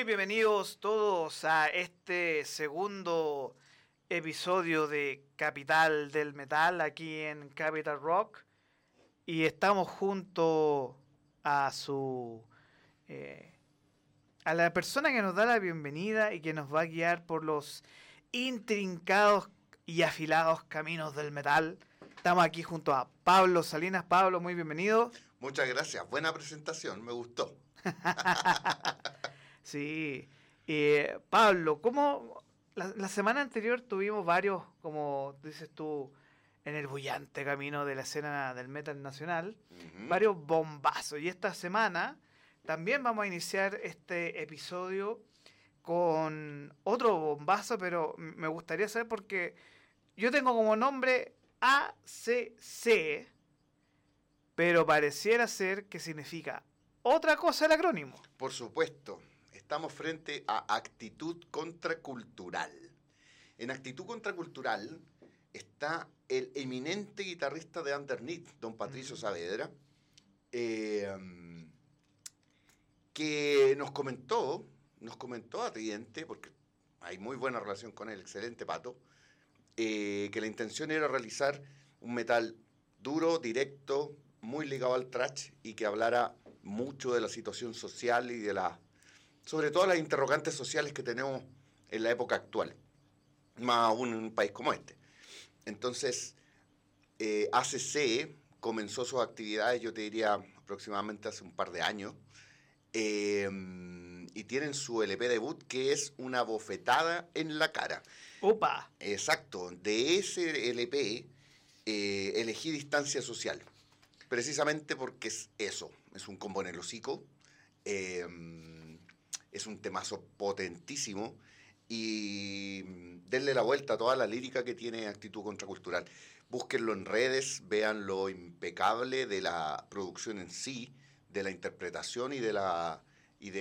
Muy bienvenidos todos a este segundo episodio de Capital del Metal aquí en Capital Rock, y estamos junto a la persona que nos da la bienvenida y que nos va a guiar por los intrincados y afilados caminos del metal. Estamos aquí junto a Pablo Salinas. Pablo, muy bienvenido. Muchas gracias, buena presentación, me gustó. Sí, Pablo, ¿cómo? La semana anterior tuvimos varios, como dices tú, en el bullante camino de la escena del metal nacional, varios bombazos. Y esta semana también vamos a iniciar este episodio con otro bombazo, pero me gustaría saber, porque yo tengo como nombre ACC, pero pareciera ser que significa otra cosa el acrónimo. Por supuesto. Estamos frente a Actitud Contracultural. En Actitud Contracultural está el eminente guitarrista de Underneath, don Patricio Saavedra, que nos comentó a Tridente, porque hay muy buena relación con él, excelente pato, que la intención era realizar un metal duro, directo, muy ligado al thrash, y que hablara mucho de la situación social y de la... sobre todo las interrogantes sociales que tenemos en la época actual, más aún en un país como este. Entonces, ACC comenzó sus actividades, yo te diría, aproximadamente hace un par de años, y tienen su LP debut, que es una bofetada en la cara. ¡Opa! Exacto. De ese LP elegí Distancia Social, precisamente porque es eso, es un combo en el hocico, es un temazo potentísimo, y denle la vuelta a toda la lírica que tiene Actitud Contracultural. Búsquenlo en redes, vean lo impecable de la producción en sí, de la interpretación y de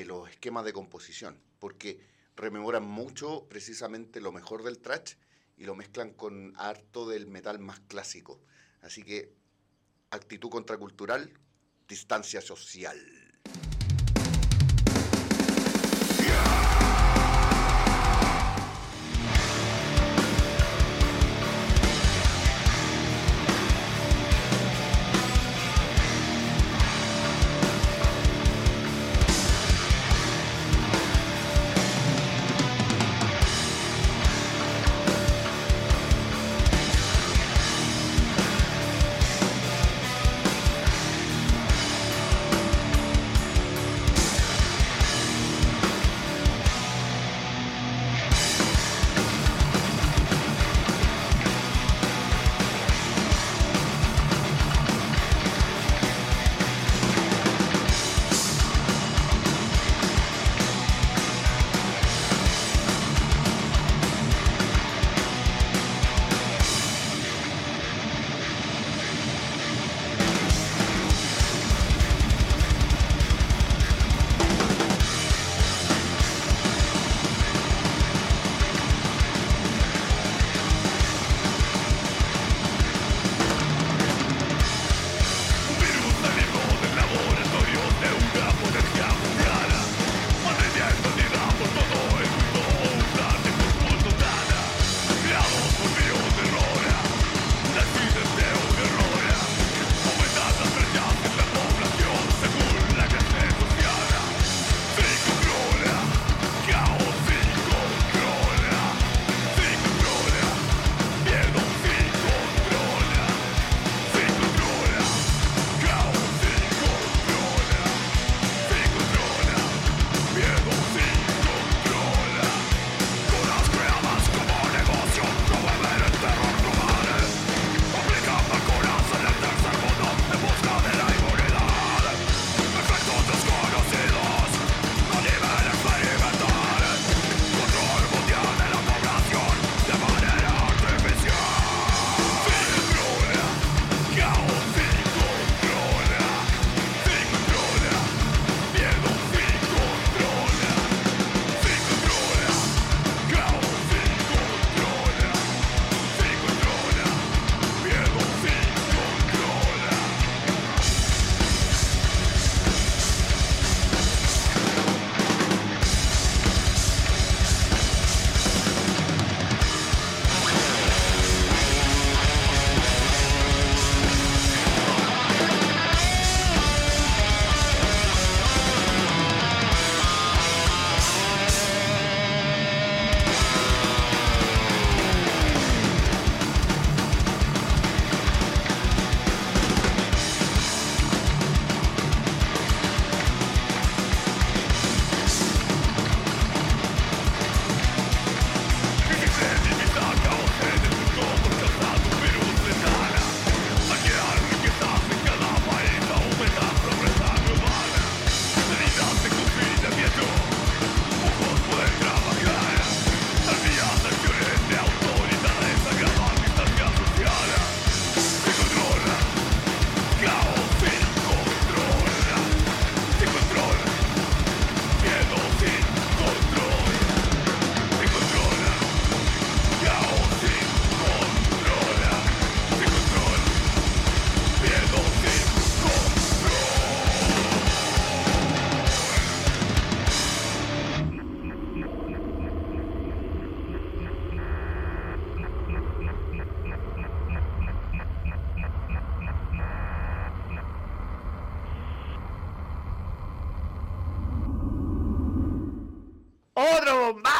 los esquemas de composición, porque rememoran mucho precisamente lo mejor del thrash y lo mezclan con harto del metal más clásico. Así que Actitud Contracultural, Distancia Social.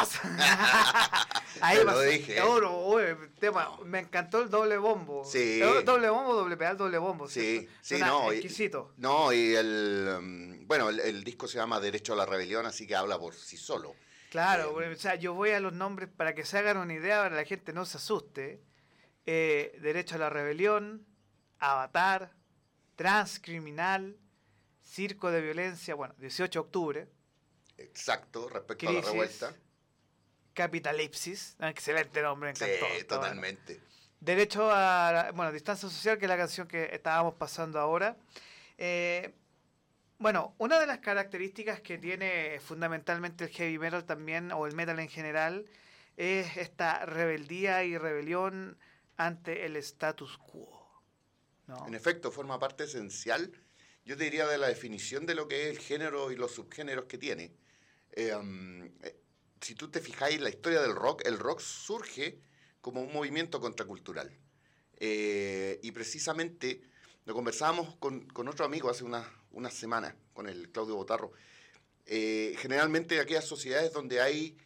¡Sas! Ahí te lo dije. Oro, tema. No. Me encantó el doble bombo. Sí. Doble bombo, doble pedal, doble bombo. Sí, sí, no. Exquisito. No, y el... Bueno, el disco se llama Derecho a la Rebelión, así que habla por sí solo. Claro, o sea, yo voy a los nombres para que se hagan una idea, para que la gente no se asuste. Derecho a la Rebelión, Avatar, Transcriminal, Circo de Violencia, bueno, 18 de octubre. Exacto, respecto Crisis, a la revuelta. Capitalipsis, excelente nombre, me encantó. Sí, totalmente. Bueno. Derecho a, bueno, Distancia Social, que es la canción que estábamos pasando ahora. Bueno, una de las características que tiene fundamentalmente el heavy metal también, o el metal en general, es esta rebeldía y rebelión ante el status quo, ¿no? En efecto, forma parte esencial, yo te diría, de la definición de lo que es el género y los subgéneros que tiene. Si tú te fijáis en la historia del rock, el rock surge como un movimiento contracultural. Y precisamente... Lo conversábamos con otro amigo hace unas semanas, con el Claudio Botarro. Generalmente aquellas sociedades donde hay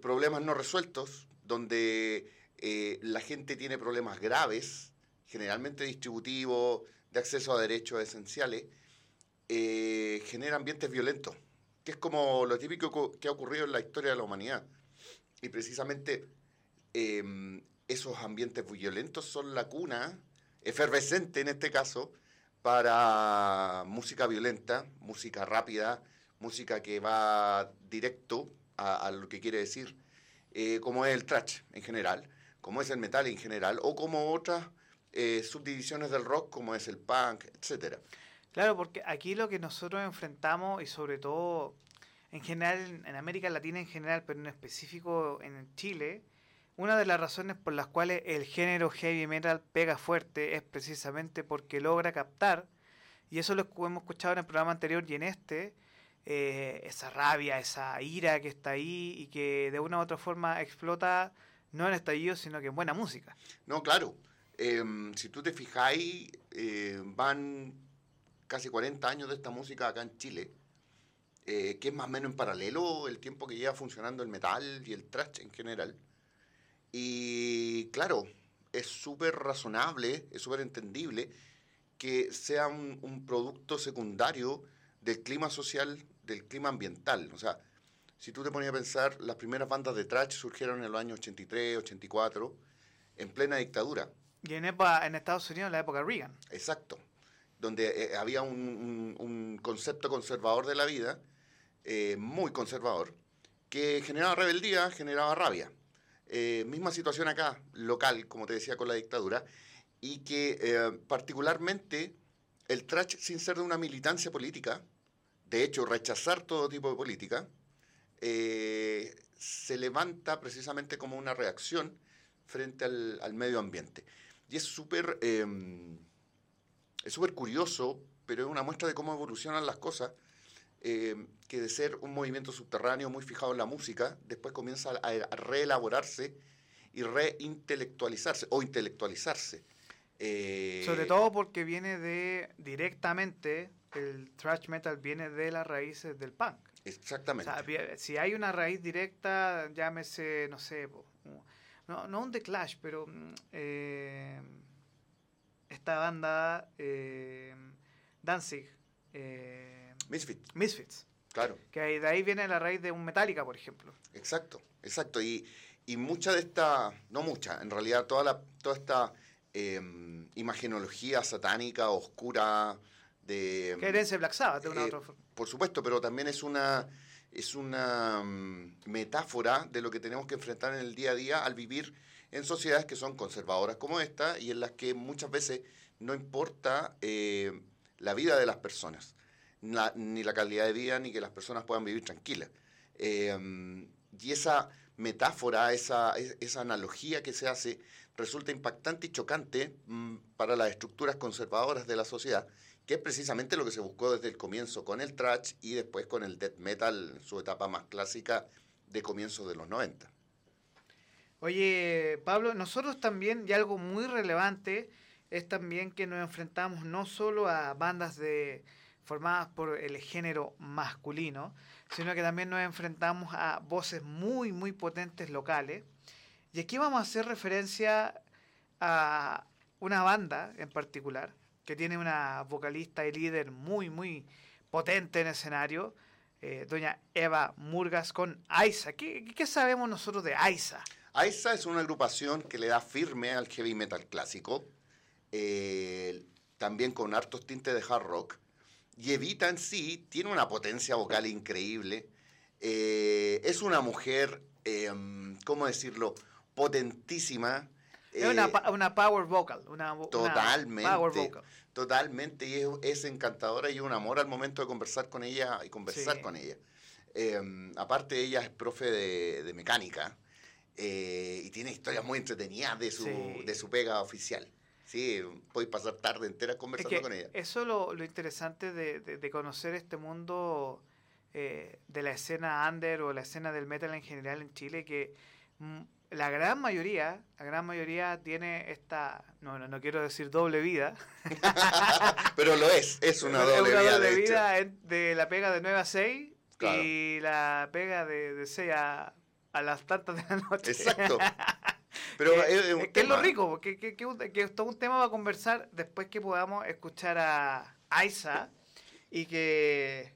problemas no resueltos, donde la gente tiene problemas graves, generalmente distributivos, de acceso a derechos esenciales, genera ambientes violentos, que es como lo típico que ha ocurrido en la historia de la humanidad. Y precisamente esos ambientes violentos son la cuna efervescente en este caso, para música violenta, música rápida, música que va directo a lo que quiere decir, como es el thrash en general, como es el metal en general, o como otras subdivisiones del rock, como es el punk, etcétera. Claro, porque aquí lo que nosotros enfrentamos, y sobre todo en general en América Latina en general, pero en específico en Chile, una de las razones por las cuales el género heavy metal pega fuerte es precisamente porque logra captar, y eso lo hemos escuchado en el programa anterior y en este, esa rabia, esa ira que está ahí y que de una u otra forma explota, no en estallidos, sino que en buena música. No, claro. Si tú te fijáis, van casi 40 años de esta música acá en Chile, que es más o menos en paralelo el tiempo que lleva funcionando el metal y el thrash en general. Y claro, es súper razonable, es súper entendible que sea un producto secundario del clima social, del clima ambiental. O sea, si tú te ponías a pensar, las primeras bandas de thrash surgieron en los años 83, 84, en plena dictadura. Y en Estados Unidos, en la época de Reagan. Exacto, donde había un concepto conservador de la vida, muy conservador, que generaba rebeldía, generaba rabia. Misma situación acá, local, como te decía, con la dictadura, y que particularmente el thrash, sin ser de una militancia política, de hecho rechazar todo tipo de política, se levanta precisamente como una reacción frente al medio ambiente. Y es súper curioso, pero es una muestra de cómo evolucionan las cosas, que de ser un movimiento subterráneo muy fijado en la música, después comienza a reelaborarse y reintelectualizarse o intelectualizarse. Sobre todo porque viene directamente, el thrash metal viene de las raíces del punk. Exactamente. O sea, si hay una raíz directa, llámese, no sé, no un The Clash, pero esta banda, Danzig, Misfits. Claro. Que de ahí viene la raíz de un Metallica, por ejemplo. Exacto. Y mucha de esta, no mucha, en realidad toda esta imagenología satánica, oscura, de... Que herencia de Black Sabbath, de una otra forma. Por supuesto, pero también es una metáfora de lo que tenemos que enfrentar en el día a día al vivir en sociedades que son conservadoras como esta y en las que muchas veces no importa la vida de las personas. Ni la calidad de vida, ni que las personas puedan vivir tranquilas. Y esa metáfora, esa analogía que se hace, resulta impactante y chocante para las estructuras conservadoras de la sociedad, que es precisamente lo que se buscó desde el comienzo con el thrash y después con el death metal, su etapa más clásica de comienzos de los 90. Oye, Pablo, nosotros también, y algo muy relevante, es también que nos enfrentamos no solo a bandas de formadas por el género masculino, sino que también nos enfrentamos a voces muy, muy potentes locales. Y aquí vamos a hacer referencia a una banda en particular, que tiene una vocalista y líder muy, muy potente en escenario, doña Eva Murgas con AISA. ¿Qué sabemos nosotros de AISA? AISA es una agrupación que le da firme al heavy metal clásico, también con hartos tintes de hard rock, y Evita en sí tiene una potencia vocal increíble, es una mujer, ¿cómo decirlo?, potentísima. Es una power vocal. Totalmente. Power vocal. Totalmente. Y es encantadora y un amor al momento de conversar con ella. Aparte, ella es profe de mecánica y tiene historias muy entretenidas de su pega oficial. Sí, podéis pasar tarde entera conversando con ella. Eso es lo interesante de conocer este mundo de la escena under o la escena del metal en general en Chile, que la gran mayoría tiene esta, no quiero decir doble vida, pero lo es una doble vida. De la pega de 9 a 6, claro. Y la pega de 6 a las tantas de la noche. Exacto. Pero es lo rico, porque que es todo un tema para conversar después que podamos escuchar a AISA. Y que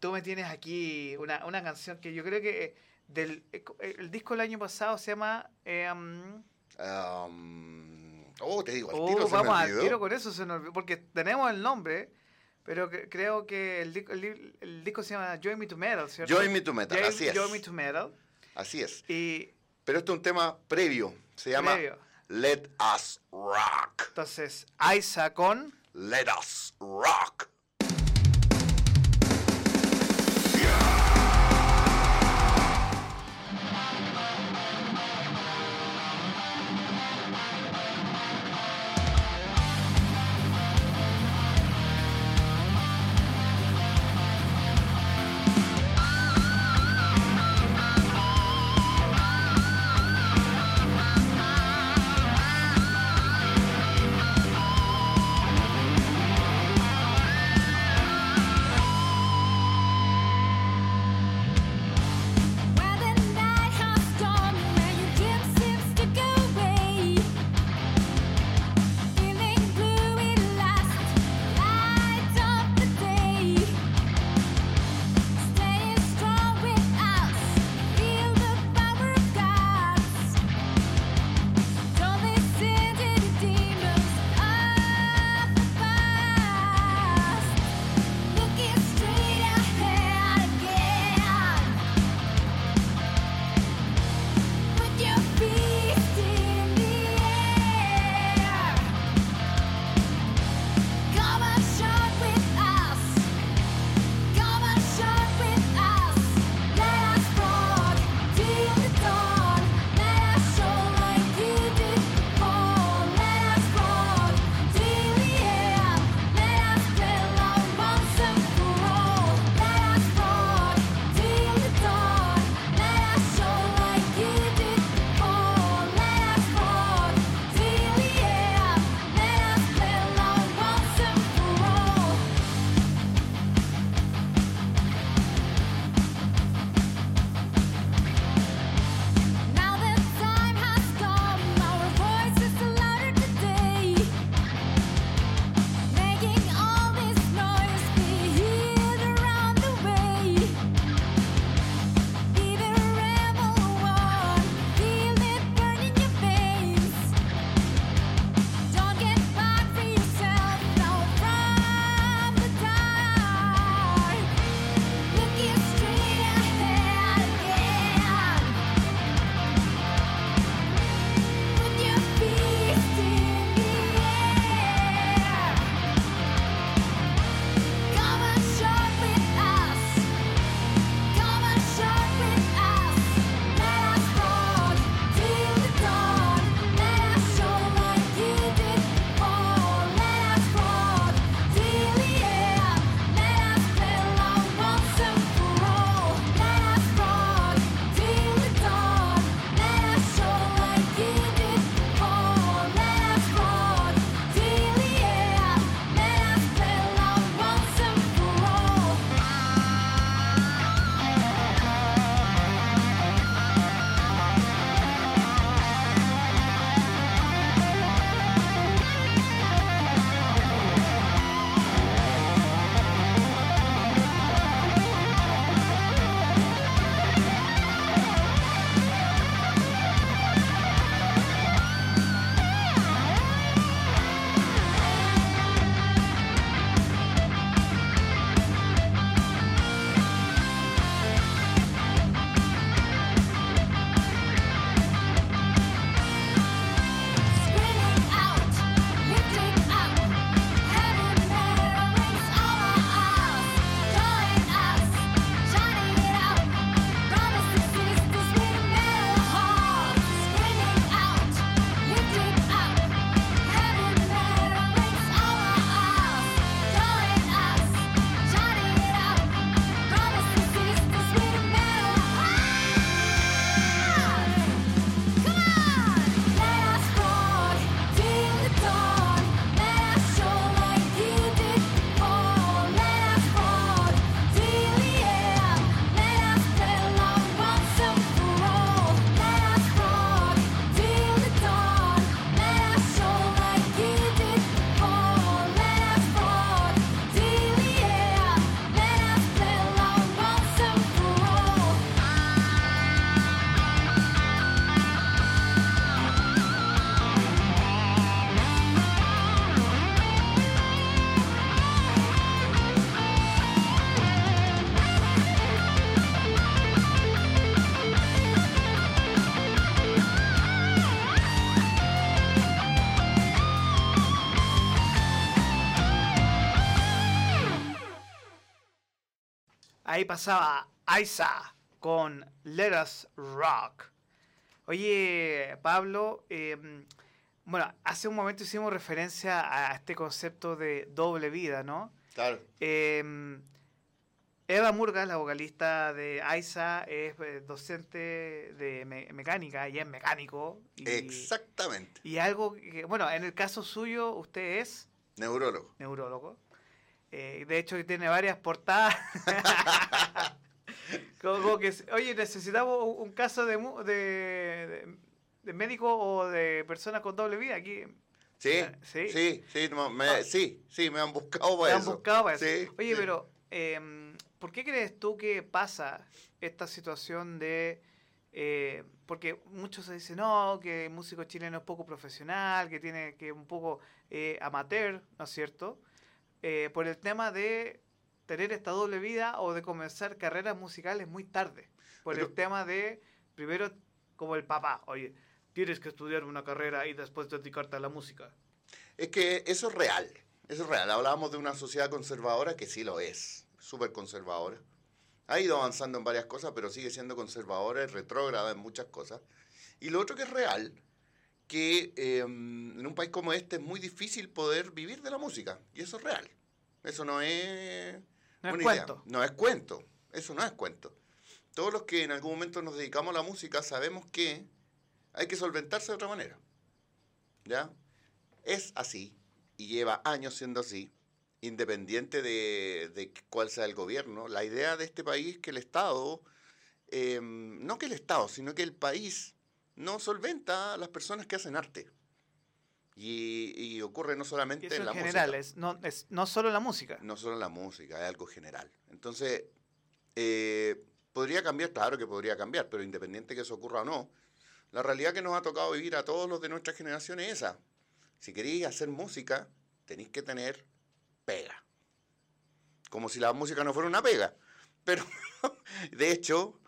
tú me tienes aquí una canción que yo creo que el disco del año pasado se llama... te digo, al tiro con eso, se nos olvidó, porque tenemos el nombre, pero creo que el disco se llama Join Me to Metal, ¿cierto? Join Me to Metal, Join Me to Metal. Así es. Pero esto es un tema previo, se llama Let Us Rock. Entonces, AISA con... Let Us Rock. Ahí pasaba AISA con Let Us Rock. Oye, Pablo, bueno, hace un momento hicimos referencia a este concepto de doble vida, ¿no? Claro. Eva Murgas, la vocalista de AISA, es docente de mecánica, y es mecánico. Exactamente. Y algo que, bueno, en el caso suyo, usted es... neurólogo. Neurólogo. De hecho, tiene varias portadas. Como que, oye, necesitamos un caso de médico o de personas con doble vida aquí. Sí, me han buscado para eso. Me han buscado para eso. Oye, pero... ¿por qué crees tú que pasa esta situación de... porque muchos se dicen, no, que el músico chileno es poco profesional, que tiene que un poco amateur, ¿no es cierto? Por el tema de tener esta doble vida o de comenzar carreras musicales muy tarde. Por el tema de, primero, como el papá, oye, tienes que estudiar una carrera y después dedicarte a la música. Es que eso es real. Eso es real. Hablábamos de una sociedad conservadora que sí lo es, súper conservadora. Ha ido avanzando en varias cosas, pero sigue siendo conservadora y retrógrada en muchas cosas. Y lo otro que es real, que en un país como este es muy difícil poder vivir de la música. Y eso es real. Eso no es... no es cuento. No es cuento. Eso no es cuento. Todos los que en algún momento nos dedicamos a la música sabemos que hay que solventarse de otra manera. ¿Ya? Es así. Y lleva años siendo así, independiente de cuál sea el gobierno. La idea de este país es que el Estado, no que el Estado, sino que el país no solventa a las personas que hacen arte. Y ocurre no solamente en la música. Es no solo en la música. No solo en la música, es algo general. Entonces, podría cambiar, claro que podría cambiar, pero independiente que eso ocurra o no, la realidad que nos ha tocado vivir a todos los de nuestra generación es esa. Si queréis hacer música, tenéis que tener pega. Como si la música no fuera una pega. Pero, de hecho,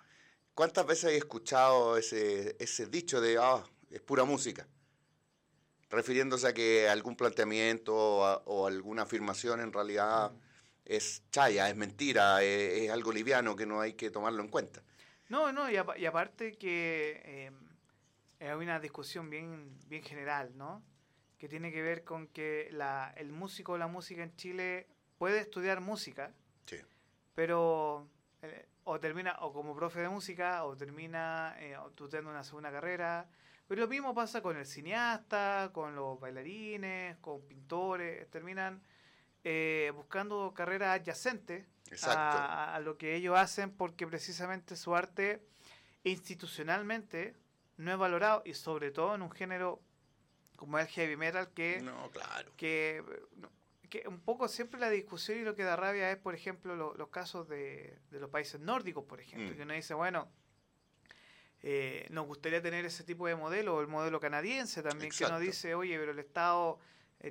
¿cuántas veces he escuchado ese dicho de, es pura música? Refiriéndose a que algún planteamiento o alguna afirmación en realidad es chaya, es mentira, es algo liviano que no hay que tomarlo en cuenta. No, y aparte que hay una discusión bien general, ¿no? Que tiene que ver con que el músico o la música en Chile puede estudiar música, sí, pero o termina o como profe de música o termina tuteando una segunda carrera. Pero lo mismo pasa con el cineasta, con los bailarines, con pintores. Terminan buscando carreras adyacentes a lo que ellos hacen porque precisamente su arte institucionalmente no es valorado y sobre todo en un género como el heavy metal, que un poco siempre la discusión y lo que da rabia es, por ejemplo, los casos de los países nórdicos, por ejemplo, que uno dice, bueno, nos gustaría tener ese tipo de modelo, el modelo canadiense también, que uno dice, oye, pero el Estado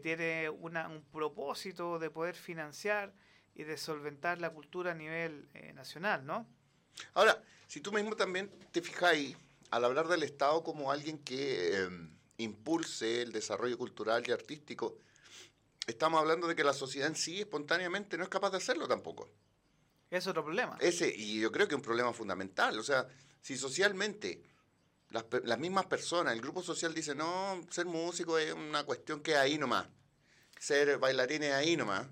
tiene un propósito de poder financiar y de solventar la cultura a nivel nacional, ¿no? Ahora, si tú mismo también te fijas ahí, al hablar del Estado como alguien que... impulse el desarrollo cultural y artístico, estamos hablando de que la sociedad en sí espontáneamente no es capaz de hacerlo tampoco. Es otro problema. Y yo creo que es un problema fundamental. O sea, si socialmente las mismas personas, el grupo social dice, no, ser músico es una cuestión que es ahí nomás, ser bailarín es ahí nomás,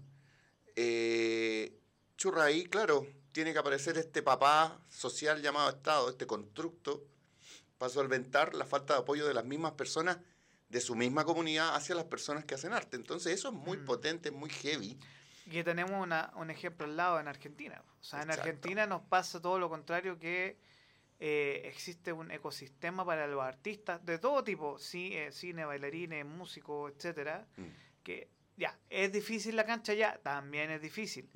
churra ahí, claro, tiene que aparecer este papá social llamado Estado, este constructo, para solventar la falta de apoyo de las mismas personas, de su misma comunidad, hacia las personas que hacen arte. Entonces eso es muy potente, muy heavy. Y que tenemos un ejemplo al lado en Argentina. O sea, en Argentina nos pasa todo lo contrario, que existe un ecosistema para los artistas de todo tipo, cine, bailarines, músicos, etcétera, que ya, es difícil la cancha ya, también es difícil,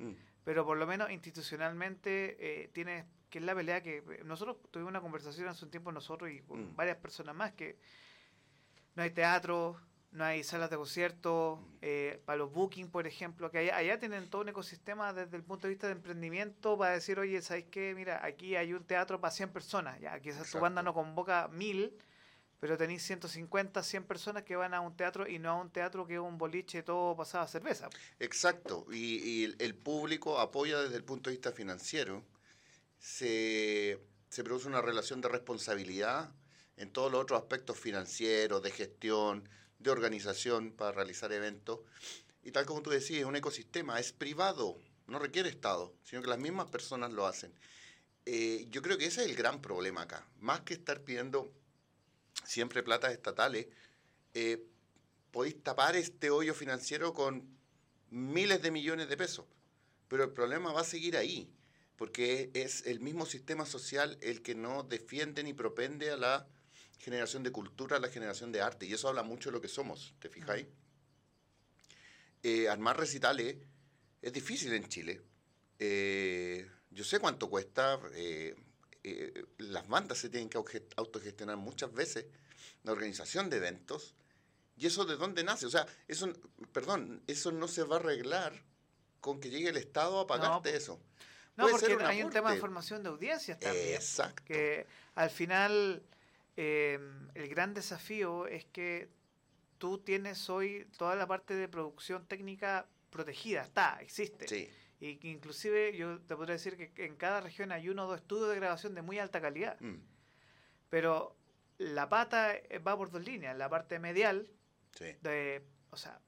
pero por lo menos institucionalmente tienes... que es la pelea que nosotros tuvimos una conversación hace un tiempo nosotros y con varias personas más, que no hay teatro, no hay salas de conciertos, para los bookings, por ejemplo, que allá tienen todo un ecosistema desde el punto de vista de emprendimiento para decir, oye, ¿sabes qué? Mira, aquí hay un teatro para 100 personas, ya quizás tu banda no convoca 1.000, pero tenés 150, 100 personas que van a un teatro y no a un teatro que es un boliche todo pasado a cerveza. Exacto, y el público apoya desde el punto de vista financiero. se produce una relación de responsabilidad en todos los otros aspectos financieros, de gestión, de organización para realizar eventos. Y tal como tú decís, es un ecosistema, es privado, no requiere Estado, sino que las mismas personas lo hacen. Yo creo que ese es el gran problema acá. Más que estar pidiendo siempre platas estatales, podéis tapar este hoyo financiero con miles de millones de pesos. Pero el problema va a seguir ahí, porque es el mismo sistema social el que no defiende ni propende a la generación de cultura, a la generación de arte. Y eso habla mucho de lo que somos, ¿te fijáis? Armar recitales es difícil en Chile. Yo sé cuánto cuesta. Las bandas se tienen que autogestionar muchas veces la organización de eventos. ¿Y eso de dónde nace? O sea, eso, perdón, eso no se va a arreglar con que llegue el Estado a pagarte eso. No, porque hay un tema de formación de audiencias también. Exacto. Que al final el gran desafío es que tú tienes hoy toda la parte de producción técnica protegida, existe. Sí. Y que inclusive yo te podría decir que en cada región hay uno o dos estudios de grabación de muy alta calidad. Mm. Pero la pata va por dos líneas. La parte medial, sí, de, o sea,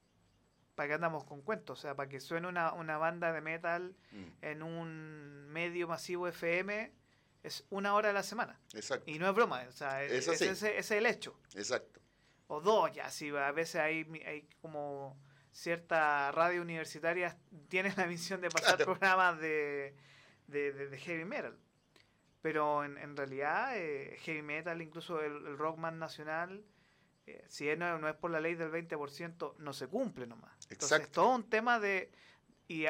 para que andamos con cuentos, o sea, para que suene una banda de metal en un medio masivo FM es una hora a la semana. Exacto. Y no es broma, o sea, ese es el hecho. Exacto. O dos, ya, si a veces hay como ciertas radios universitarias tienen la misión de pasar programas de heavy metal. Pero en realidad, heavy metal, incluso el rock más nacional, si no es por la ley del 20%, no se cumple nomás. Exacto. Entonces, todo un tema de... Y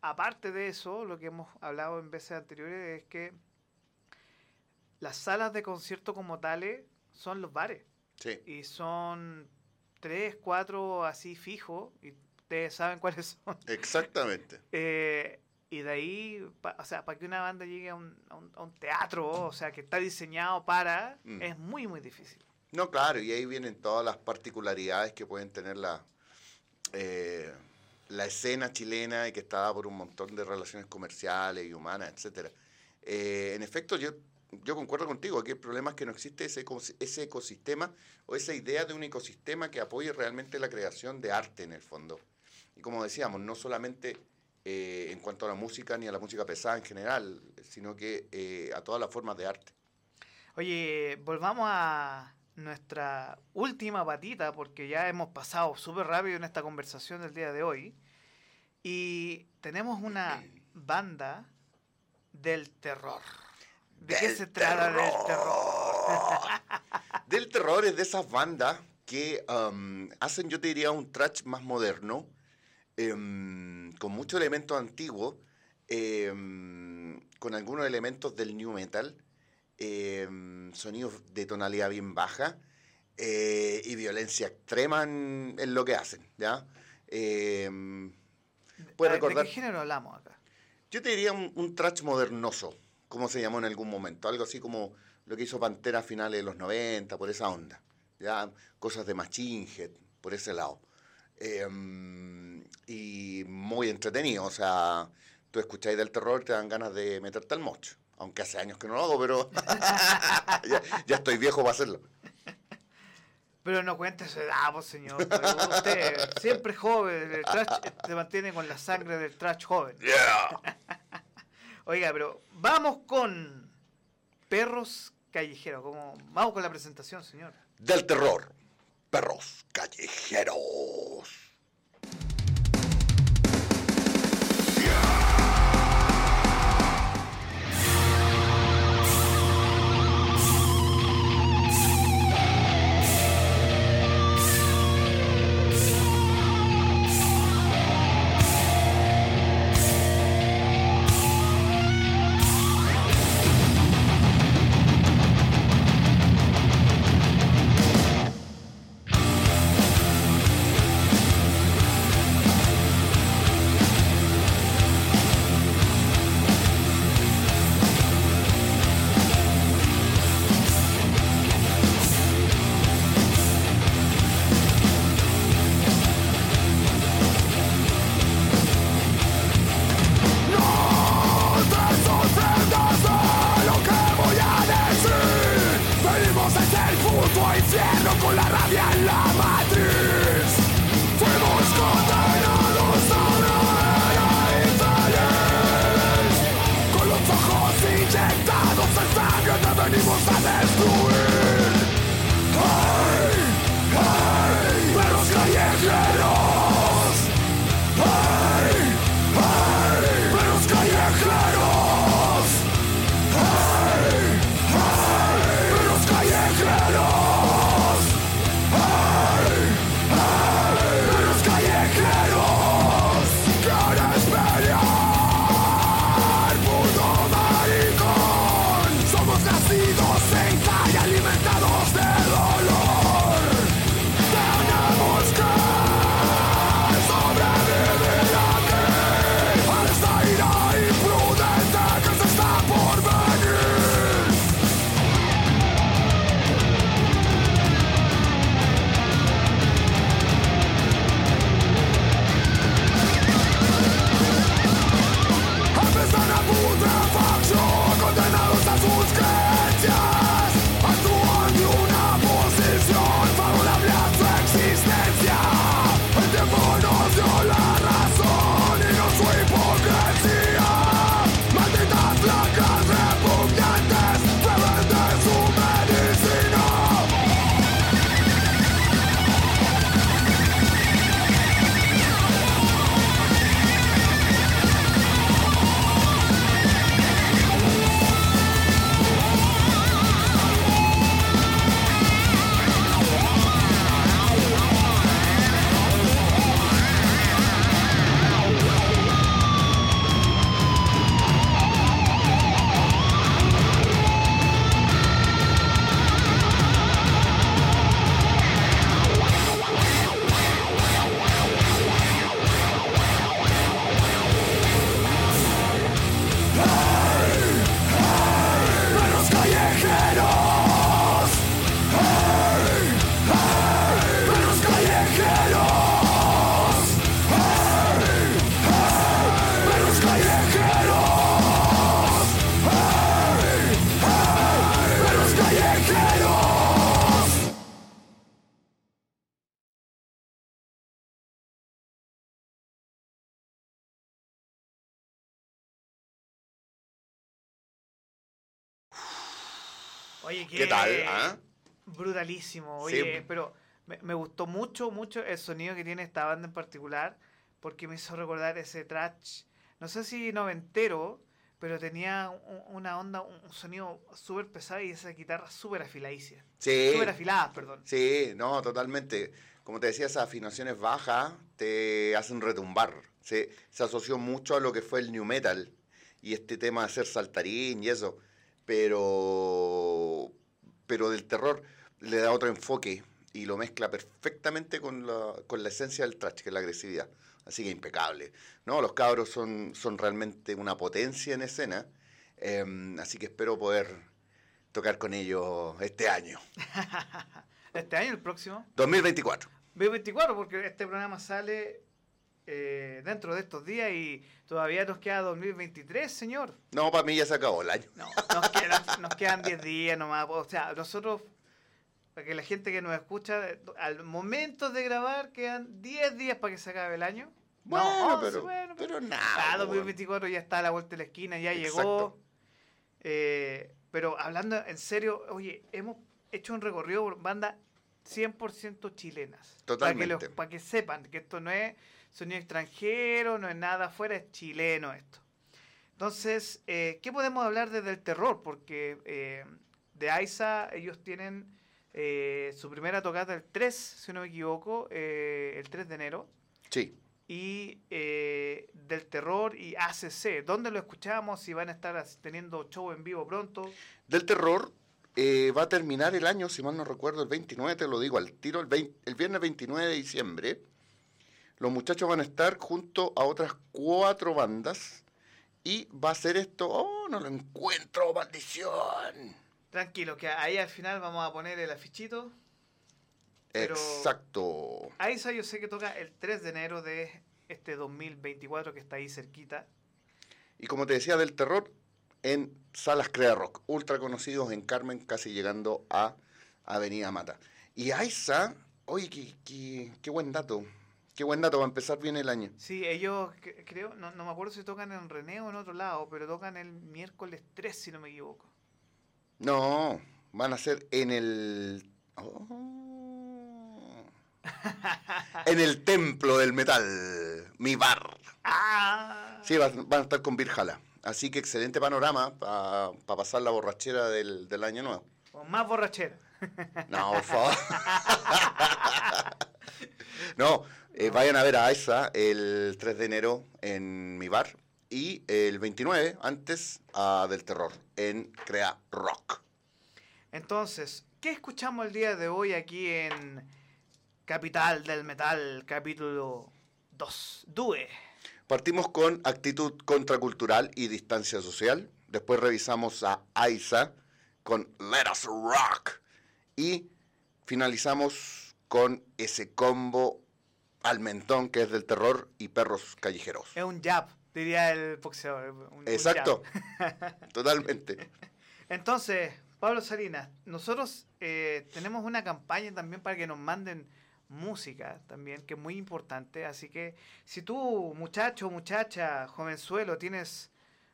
aparte de eso, lo que hemos hablado en veces anteriores es que las salas de concierto como tales son los bares. Sí. Y son 3, 4 así fijos, y ustedes saben cuáles son. Exactamente. Y de ahí, o sea, para que una banda llegue a un teatro, o sea, que está diseñado para, es muy, muy difícil. No, claro, y ahí vienen todas las particularidades que pueden tener la escena chilena, y que está por un montón de relaciones comerciales y humanas, etcétera. En efecto, yo concuerdo contigo, aquí el problema es que no existe ese ecosistema, o esa idea de un ecosistema que apoye realmente la creación de arte en el fondo. Y como decíamos, no solamente... en cuanto a la música, ni a la música pesada en general, sino que a todas las formas de arte. Oye, volvamos a nuestra última patita, porque ya hemos pasado súper rápido en esta conversación del día de hoy, y tenemos una banda del terror. ¿De qué se trata del terror? Del terror es de esas bandas que hacen, yo te diría, un thrash más moderno, con muchos elementos antiguos, con algunos elementos del new metal, sonidos de tonalidad bien baja, y violencia extrema en lo que hacen, ¿ya? ¿Puedes recordar? ¿De qué género hablamos acá? Yo te diría un thrash modernoso, como se llamó en algún momento, algo así como lo que hizo Pantera a finales de los 90, por esa onda, ¿ya? Cosas de Machine Head, por ese lado. Y muy entretenido, o sea, tú escucháis del terror, te dan ganas de meterte al mocho, aunque hace años que no lo hago, pero ya estoy viejo para hacerlo. Pero no cuentes su edad, pues, señor. Usted siempre joven, el trash se mantiene con la sangre del trash joven. Yeah. Oiga, pero vamos con Perros Callejeros, vamos con la presentación, señor. Del terror. Perros callejeros. Santo infierno con la rabia en la matriz. Fuimos condenados a una era infeliz. Con los ojos inyectados en sangre te venimos a destruir. ¡Hey! ¡Hey! ¡Perros callejeros! ¡Hey! ¡Hey! ¡Perros callejeros! Oye, ¿qué tal? ¿Ah? Brutalísimo, oye, sí. Pero me gustó mucho el sonido que tiene esta banda en particular, porque me hizo recordar ese trash, no sé si noventero, pero tenía una onda, un sonido súper pesado y esa guitarra súper afiladísima. Sí. Súper afilada, perdón. Sí, no, totalmente. Como te decía, esas afinaciones bajas te hacen retumbar. Se asoció mucho a lo que fue el new metal y este tema de hacer saltarín y eso. Pero del terror le da otro enfoque y lo mezcla perfectamente con la esencia del thrash, que es la agresividad. Así que impecable. No, los cabros son realmente una potencia en escena, así que espero poder tocar con ellos este año. ¿Este año, el próximo? 2024. 2024, porque este programa sale... dentro de estos días y todavía nos queda 2023, señor. No, para mí ya se acabó el año. No, nos quedan 10 días nomás. O sea, nosotros, para que la gente que nos escucha, al momento de grabar quedan 10 días para que se acabe el año. Bueno, no, 11, pero nada. Ah, 2024 ya está a la vuelta de la esquina, ya exacto. Llegó. Pero hablando en serio, oye, hemos hecho un recorrido por bandas 100% chilenas. Totalmente. Para que sepan que esto no es sonido extranjero, no es nada afuera, es chileno esto. Entonces, ¿qué podemos hablar desde el terror? Porque de AISA ellos tienen su primera tocata el 3, si no me equivoco, el 3 de enero. Sí. Y del terror y ACC, ¿dónde lo escuchamos? Si van a estar teniendo show en vivo pronto. Del terror va a terminar el año, si mal no recuerdo, el 29, te lo digo al tiro, el viernes 29 de diciembre. Los muchachos van a estar junto a otras 4 bandas y va a ser esto... ¡Oh, no lo encuentro! ¡Maldición! Tranquilo, que ahí al final vamos a poner el afichito. Exacto. AISA yo sé que toca el 3 de enero de este 2024 que está ahí cerquita. Y como te decía, del terror en Salas Crea Rock. Ultra conocidos en Carmen, casi llegando a Avenida Mata. Y AISA, oye, qué buen dato. Qué buen dato, va a empezar bien el año. Sí, ellos, creo, no me acuerdo si tocan en René o en otro lado, pero tocan el miércoles 3, si no me equivoco. No, van a ser en el... Oh. En el Templo del Metal, mi bar. Ah. Sí, van a estar con Birjala. Así que excelente panorama para pasar la borrachera del año nuevo. Con más borrachera. No, por favor. No, vayan a ver a AISA el 3 de enero en mi bar y el 29 antes a Del Terror en Crea Rock. Entonces, ¿qué escuchamos el día de hoy aquí en Capital del Metal, capítulo 2? Partimos con Actitud Contracultural y Distancia Social. Después revisamos a AISA con Let Us Rock. Y finalizamos con ese combo al mentón que es Del Terror y Perros Callejeros. Es un jab, diría el boxeador. Exacto, un totalmente. Entonces, Pablo Salinas, nosotros tenemos una campaña también para que nos manden música también, que es muy importante. Así que si tú, muchacho, muchacha, jovenzuelo, tienes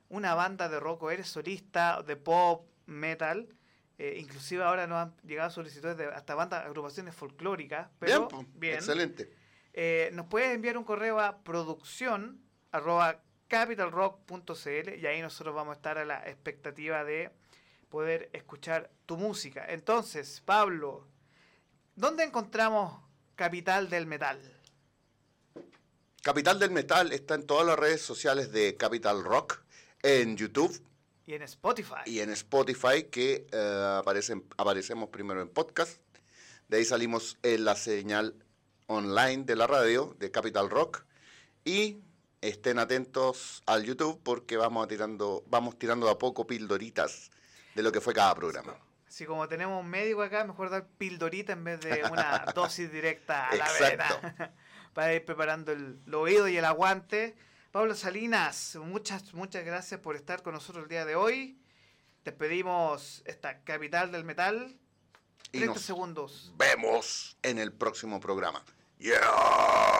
una banda de rock o eres solista de pop, metal... inclusive ahora nos han llegado solicitudes de hasta bandas, agrupaciones folclóricas, pero bien, excelente. Nos puedes enviar un correo a produccion@capitalrock.cl y ahí nosotros vamos a estar a la expectativa de poder escuchar tu música. Entonces, Pablo, ¿dónde encontramos Capital del Metal? Capital del Metal está en todas las redes sociales de Capital Rock, en YouTube. Y en Spotify. Y en Spotify, que aparecemos primero en podcast. De ahí salimos en la señal online de la radio, de Capital Rock. Y estén atentos al YouTube porque vamos tirando de a poco pildoritas de lo que fue cada programa. Así como tenemos un médico acá, mejor dar pildorita en vez de una dosis directa a la vena. Para ir preparando el oído y el aguante. Pablo Salinas, muchas gracias por estar con nosotros el día de hoy. Despedimos esta Capital del Metal. 30 segundos. Vemos en el próximo programa. ¡Yeah!